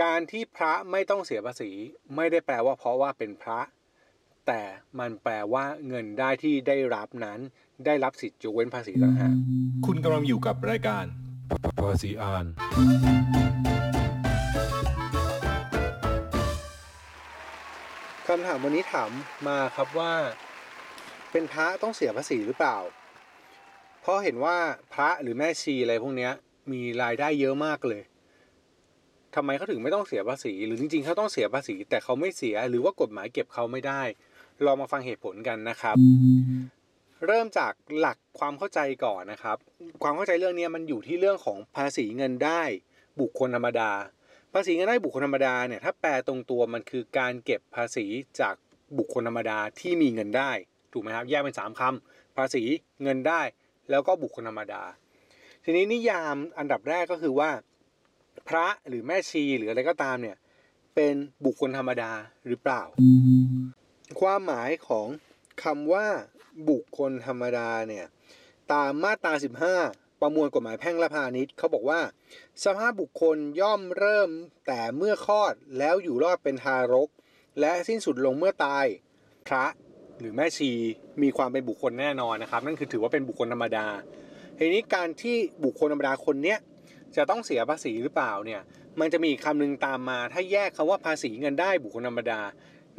การที่พระไม่ต้องเสียภาษีไม่ได้แปลว่าเพราะว่าเป็นพระแต่มันแปลว่าเงินได้ที่ได้รับนั้นได้รับสิทธิยกเว้นภาษีต่างหากคุณกำลังอยู่กับรายการภาษีอ่านคำถามวันนี้ถามมาครับว่าเป็นพระต้องเสียภาษีหรือเปล่าเพราะเห็นว่าพระหรือแม่ชีอะไรพวกนี้มีรายได้เยอะมากเลยทำไมเขาถึงไม่ต้องเสียภาษีหรือจริงๆเขาต้องเสียภาษีแต่เขาไม่เสียหรือว่ากฎหมายเก็บเขาไม่ได้ลองมาฟังเหตุผลกันนะครับเริ่มจากหลักความเข้าใจก่อนนะครับความเข้าใจเรื่องนี้มันอยู่ที่เรื่องของภาษีเงินได้บุคคลธรรมดาภาษีเงินได้บุคคลธรรมดาเนี่ยถ้าแปลตรงตัวมันคือการเก็บภาษีจากบุคคลธรรมดาที่มีเงินได้ถูกไหมครับแยกเป็น3คำภาษีเงินได้แล้วก็บุคคลธรรมดาทีนี้นิยามอันดับแรกก็คือว่าพระหรือแม่ชีหรืออะไรก็ตามเนี่ยเป็นบุคคลธรรมดาหรือเปล่าความหมายของคำว่าบุคคลธรรมดาเนี่ยตามมาตรา15ประมวลกฎหมายแพ่งและพาณิชย์เขาบอกว่าสภาพบุคคลย่อมเริ่มแต่เมื่อคลอดแล้วอยู่รอดเป็นทารกและสิ้นสุดลงเมื่อตายพระหรือแม่ชีมีความเป็นบุคคลแน่นอนนะครับนั่นคือถือว่าเป็นบุคคลธรรมดาทีนี้การที่บุคคลธรรมดาคนเนี้ยจะต้องเสียภาษีหรือเปล่าเนี่ยมันจะมีคำหนึ่งตามมาถ้าแยกคำว่าภาษีเงินได้บุคคลธรรมดา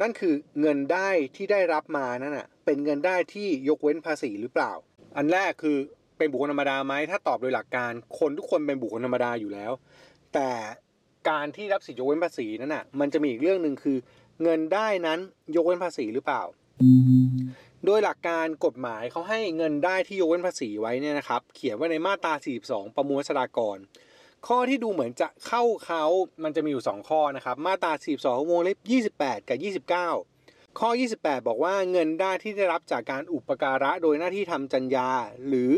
นั่นคือเงินได้ที่ได้รับมานั่นน่ะเป็นเงินได้ที่ยกเว้นภาษีหรือเปล่าอันแรกคือเป็นบุคคลธรรมดาไหมถ้าตอบโดยหลักการคนทุกคนเป็นบุคคลธรรมดาอยู่แล้วแต่การที่รับสิทธิยกเว้นภาษีนั่นน่ะมันจะมีอีกเรื่องนึงคือเงินได้นั้นยกเว้นภาษีหรือเปล่าโดยหลักการกฎหมายเขาให้เงินได้ที่ยกเว้นภาษีไว้เนี่ยนะครับเขียนไว้ในมาตรา42ประมวลสฎากรข้อที่ดูเหมือนจะเข้าเขามันจะมีอยู่2ข้อนะครับมาตรา42วงเล็บ28กับ29ข้อ28บอกว่าเงินได้ที่ได้รับจากการอุปการะโดยหน้าที่ทำจรรยาหรือ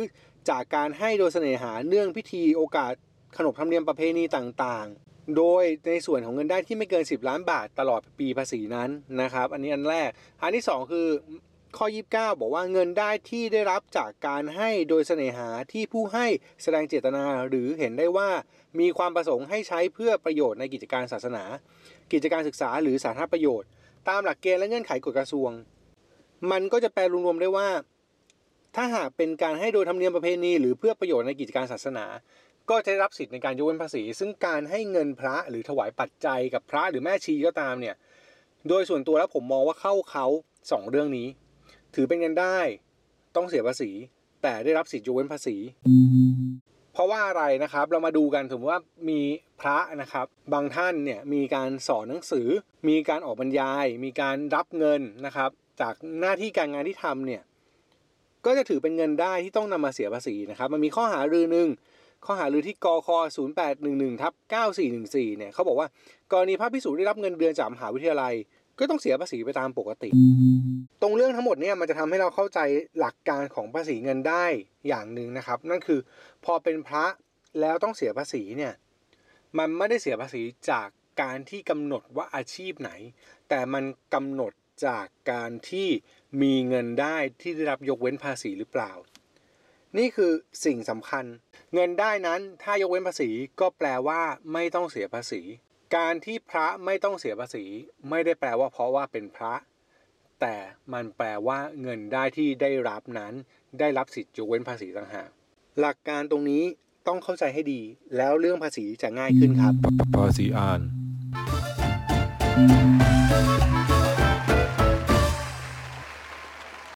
จากการให้โดยเสน่หาเนื่องพิธีโอกาสขนบธรรมเนียมประเพณีต่างๆโดยในส่วนของเงินได้ที่ไม่เกิน10ล้านบาทตลอดปีภาษีนั้นนะครับอันนี้อันแรกอันที่2คือข้อ29บอกว่าเงินได้ที่ได้รับจากการให้โดยเสน่หาที่ผู้ให้แสดงเจตนาหรือเห็นได้ว่ามีความประสงค์ให้ใช้เพื่อประโยชน์ในกิจการศาสนากิจการศึกษาหรือสาธารณประโยชน์ตามหลักเกณฑ์และเงื่อนไขกฎกระทรวงมันก็จะแปลรวมๆได้ว่าถ้าหากเป็นการให้โดยธรรมเนียมประเพณีหรือเพื่อประโยชน์ในกิจการศาสนาก็จะได้รับสิทธิ์ในการยกเว้นภาษีซึ่งการให้เงินพระหรือถวายปัจจัยกับพระหรือแม่ชีก็ตามเนี่ยโดยส่วนตัวแล้วผมมองว่าเข้าเขา2เรื่องนี้ถือเป็นเงินได้ต้องเสียภาษีแต่ได้รับสิทธิยกเว้นภาษีเพราะว่าอะไรนะครับเรามาดูกันถือว่ามีพระนะครับบางท่านเนี่ยมีการสอนหนังสือมีการออกบรรยายมีการรับเงินนะครับจากหน้าที่การงานที่ทำเนี่ยก็จะถือเป็นเงินได้ที่ต้องนำมาเสียภาษีนะครับมันมีข้อหารือหนึ่งข้อหารือที่กค0811/9414เนี่ยเขาบอกว่ากรณีพระภิกษุได้รับเงินเดือนจากมหาวิทยาลัยก็ต้องเสียภาษีไปตามปกติตรงเรื่องทั้งหมดเนี่ยมันจะทำให้เราเข้าใจหลักการของภาษีเงินได้อย่างหนึ่งนะครับนั่นคือพอเป็นพระแล้วต้องเสียภาษีเนี่ยมันไม่ได้เสียภาษีจากการที่กำหนดว่าอาชีพไหนแต่มันกำหนดจากการที่มีเงินได้ที่ได้รับยกเว้นภาษีหรือเปล่านี่คือสิ่งสำคัญเงินได้นั้นถ้ายกเว้นภาษีก็แปลว่าไม่ต้องเสียภาษีการที่พระไม่ต้องเสียภาษีไม่ได้แปลว่าเพราะว่าเป็นพระแต่มันแปลว่าเงินได้ที่ได้รับนั้นได้รับสิทธิยกเว้นภาษีต่างหากหลักการตรงนี้ต้องเข้าใจให้ดีแล้วเรื่องภาษีจะง่ายขึ้นครับภาษีอ่าน